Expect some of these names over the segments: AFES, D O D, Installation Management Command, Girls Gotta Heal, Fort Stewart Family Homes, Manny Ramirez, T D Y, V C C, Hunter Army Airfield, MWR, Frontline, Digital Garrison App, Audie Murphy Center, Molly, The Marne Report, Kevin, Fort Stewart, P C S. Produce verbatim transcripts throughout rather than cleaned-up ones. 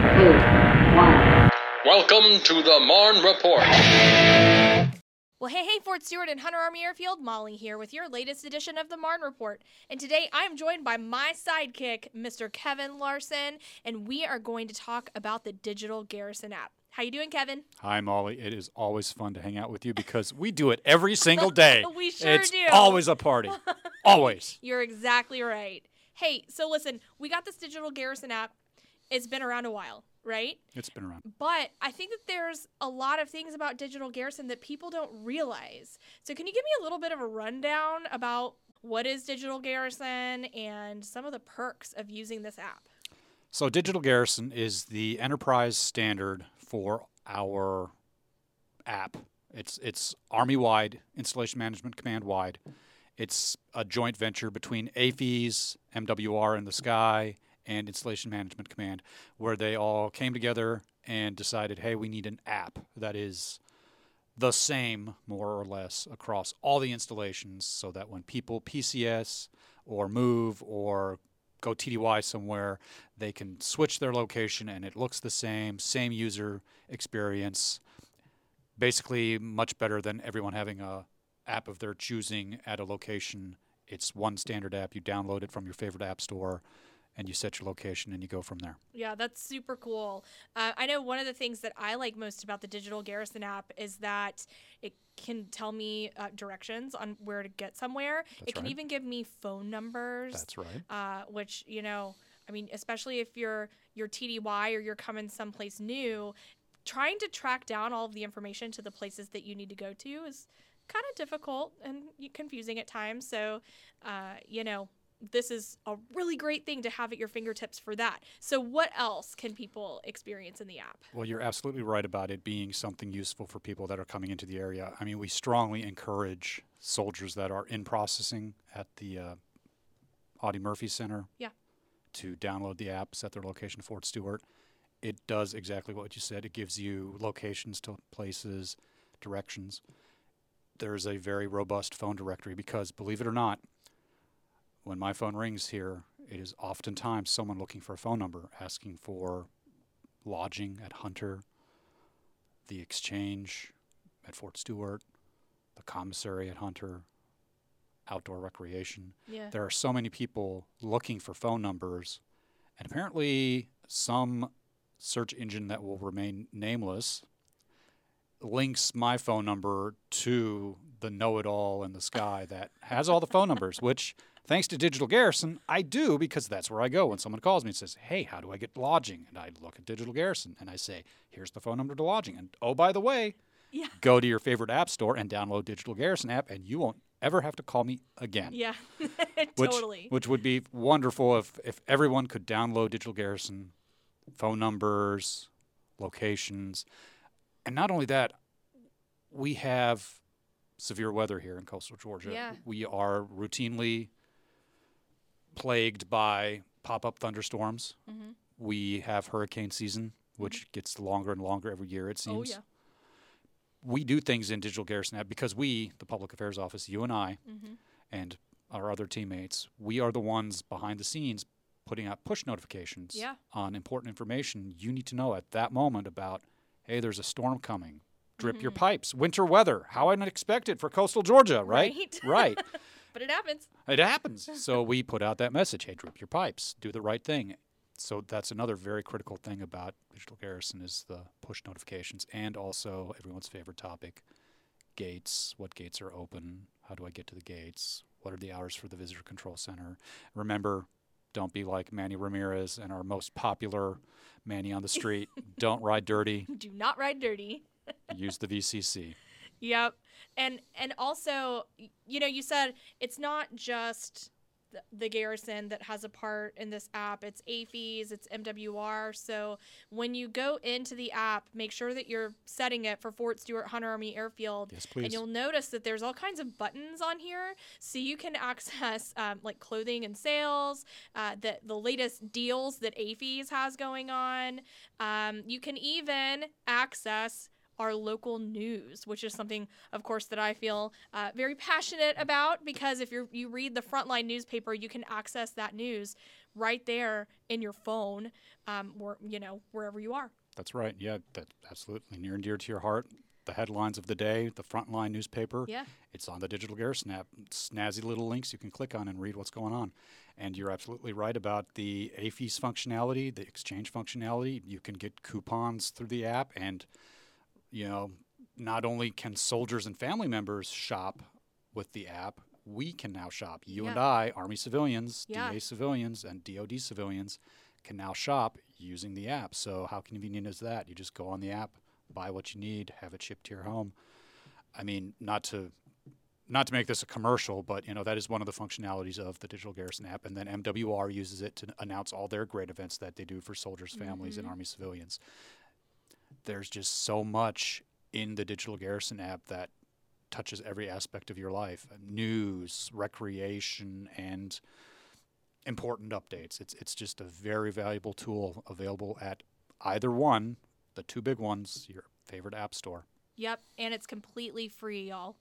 two, one. Welcome to the Marn Report. Well, hey, hey, Fort Stewart and Hunter Army Airfield, Molly here with your latest edition of the Marn Report. And today I'm joined by my sidekick, Mister Kevin Larson, and we are going to talk about the Digital Garrison app. How you doing, Kevin? Hi, Molly. It is always fun to hang out with you because we do it every single day. We sure it's do. It's always a party. Always. You're exactly right. Hey, so listen, we got this Digital Garrison app. It's been around a while, right? It's been around. But I think that there's a lot of things about Digital Garrison that people don't realize. So can you give me a little bit of a rundown about what is Digital Garrison and some of the perks of using this app? So Digital Garrison is the enterprise standard for our app. It's it's Army-wide, Installation Management Command-wide. It's a joint venture between AFES, M W R in the Sky, and Installation Management Command, where they all came together and decided, hey, we need an app that is the same, more or less, across all the installations so that when people P C S or move or go T D Y somewhere, they can switch their location and it looks the same, same user experience, basically much better than everyone having a app of their choosing at a location. It's one standard app. You download it from your favorite app store and you set your location and you go from there. Yeah, that's super cool. Uh, I know one of the things that I like most about the Digital Garrison app is that it can tell me uh, directions on where to get somewhere. That's it can right. even give me phone numbers. That's right. Uh, which, you know, I mean, especially if you're, you're T D Y or you're coming someplace new, trying to track down all of the information to the places that you need to go to is kind of difficult and confusing at times. So, uh, you know, this is a really great thing to have at your fingertips for that. So what else can people experience in the app? Well, you're absolutely right about it being something useful for people that are coming into the area. I mean, we strongly encourage soldiers that are in processing at the uh, Audie Murphy Center yeah. to download the app, set their location to Fort Stewart. It does exactly what you said. It gives you locations to places, directions. There's a very robust phone directory because, believe it or not, when my phone rings here, it is oftentimes someone looking for a phone number, asking for lodging at Hunter, the exchange at Fort Stewart, the commissary at Hunter, outdoor recreation. Yeah. There are so many people looking for phone numbers, and apparently some search engine that will remain nameless links my phone number to the know-it-all in the sky that has all the phone numbers, which, thanks to Digital Garrison, I do, because that's where I go when someone calls me and says, hey, how do I get lodging? And I look at Digital Garrison and I say, here's the phone number to lodging. And oh, by the way, yeah. go to your favorite app store and download Digital Garrison app and you won't ever have to call me again. Yeah, which, totally. Which would be wonderful if, if everyone could download Digital Garrison, phone numbers, locations. And not only that, we have severe weather here in coastal Georgia. Yeah. We are routinely plagued by pop-up thunderstorms. Mm-hmm. We have hurricane season, which mm-hmm. gets longer and longer every year, it seems. Oh, yeah. We do things in Digital Garrison app because we, the Public Affairs Office, you and I, mm-hmm. and our other teammates, we are the ones behind the scenes putting out push notifications yeah. on important information you need to know at that moment about, hey, there's a storm coming. Drip mm-hmm. your pipes. Winter weather. How unexpected for coastal Georgia, right? Right. Right. But it happens. It happens. So we put out that message, hey, drip your pipes. Do the right thing. So that's another very critical thing about Digital Garrison is the push notifications and also everyone's favorite topic, gates. What gates are open? How do I get to the gates? What are the hours for the Visitor Control Center? Remember, don't be like Manny Ramirez and our most popular Manny on the street. Don't ride dirty. Do not ride dirty. Use the V C C. Yep. And and also, you know, you said it's not just the, the Garrison that has a part in this app. It's AFES, it's M W R. So when you go into the app, make sure that you're setting it for Fort Stewart Hunter Army Airfield. Yes, please. And you'll notice that there's all kinds of buttons on here. So you can access um, like clothing and sales, uh, the, the latest deals that AFES has going on. Um, you can even access our local news, which is something, of course, that I feel uh, very passionate about, because if you you read the Frontline newspaper, you can access that news right there in your phone, um, or, you know, wherever you are. That's right. Yeah, that's absolutely near and dear to your heart. The headlines of the day, the Frontline newspaper. Yeah. It's on the Digital Garrison app. Snazzy little links you can click on and read what's going on. And you're absolutely right about the A F E S functionality, the exchange functionality. You can get coupons through the app. And, you know, not only can soldiers and family members shop with the app, we can now shop. You yeah. and I, Army civilians, yeah. D A civilians, and D O D civilians can now shop using the app. So how convenient is that? You just go on the app, buy what you need, have it shipped to your home. I mean, not to not to make this a commercial, but, you know, that is one of the functionalities of the Digital Garrison app. And then M W R uses it to announce all their great events that they do for soldiers, families, mm-hmm. and Army civilians. There's just so much in the Digital Garrison app that touches every aspect of your life. News, recreation, and important updates. It's, it's just a very valuable tool available at either one, the two big ones, your favorite app store. Yep, and it's completely free, y'all.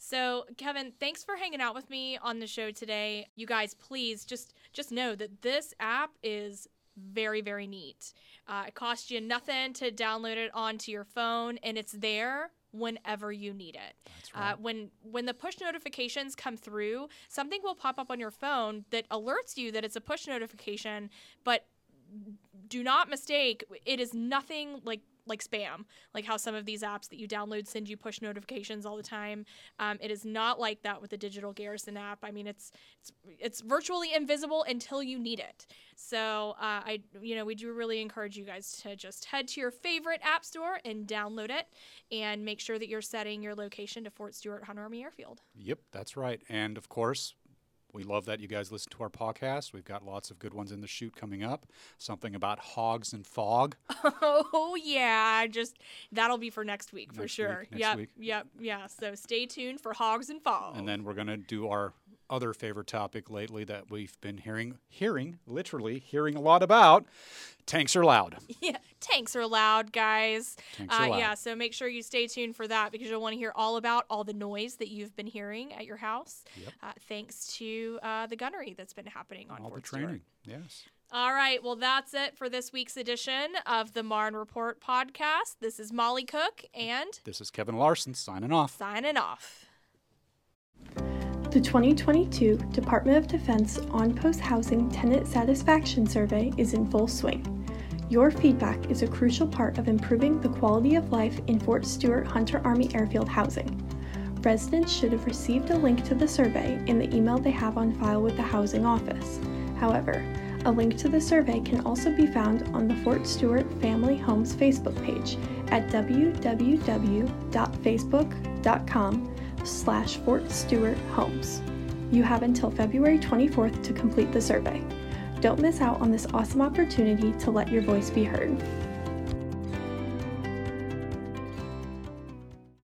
So, Kevin, thanks for hanging out with me on the show today. You guys, please just just know that this app is very, very neat. Uh, it costs you nothing to download it onto your phone, and it's there whenever you need it. That's right. Uh, when when the push notifications come through, something will pop up on your phone that alerts you that it's a push notification, but do not mistake, it is nothing like like spam, like how some of these apps that you download send you push notifications all the time. Um, it is not like that with the Digital Garrison app. I mean, it's it's, it's virtually invisible until you need it. So uh, I, you know, we do really encourage you guys to just head to your favorite app store and download it, and make sure that you're setting your location to Fort Stewart Hunter Army Airfield. Yep, that's right, and of course, we love that you guys listen to our podcast. We've got lots of good ones in the chute coming up. Something about hogs and fog. Oh, yeah. Just that'll be for next week, for next sure. Week, next yep, week. Yep, yeah. So stay tuned for hogs and fog. And then we're going to do our other favorite topic lately that we've been hearing, hearing, literally hearing a lot about. Tanks are loud. Yeah, tanks are loud, guys. Tanks uh, are loud. Yeah, so make sure you stay tuned for that, because you'll want to hear all about all the noise that you've been hearing at your house, yep. uh, thanks to uh, the gunnery that's been happening on all Fort the training, Stewart. Yes. All right, well, that's it for this week's edition of the Marn Report podcast. This is Molly Cook, and this is Kevin Larson, signing off. Signing off. The twenty twenty-two Department of Defense On-Post Housing Tenant Satisfaction Survey is in full swing. Your feedback is a crucial part of improving the quality of life in Fort Stewart Hunter Army Airfield housing. Residents should have received a link to the survey in the email they have on file with the housing office. However, a link to the survey can also be found on the Fort Stewart Family Homes Facebook page at www.facebook.com slash Fort Stewart Homes. You have until February twenty-fourth to complete the survey. Don't miss out on this awesome opportunity to let your voice be heard.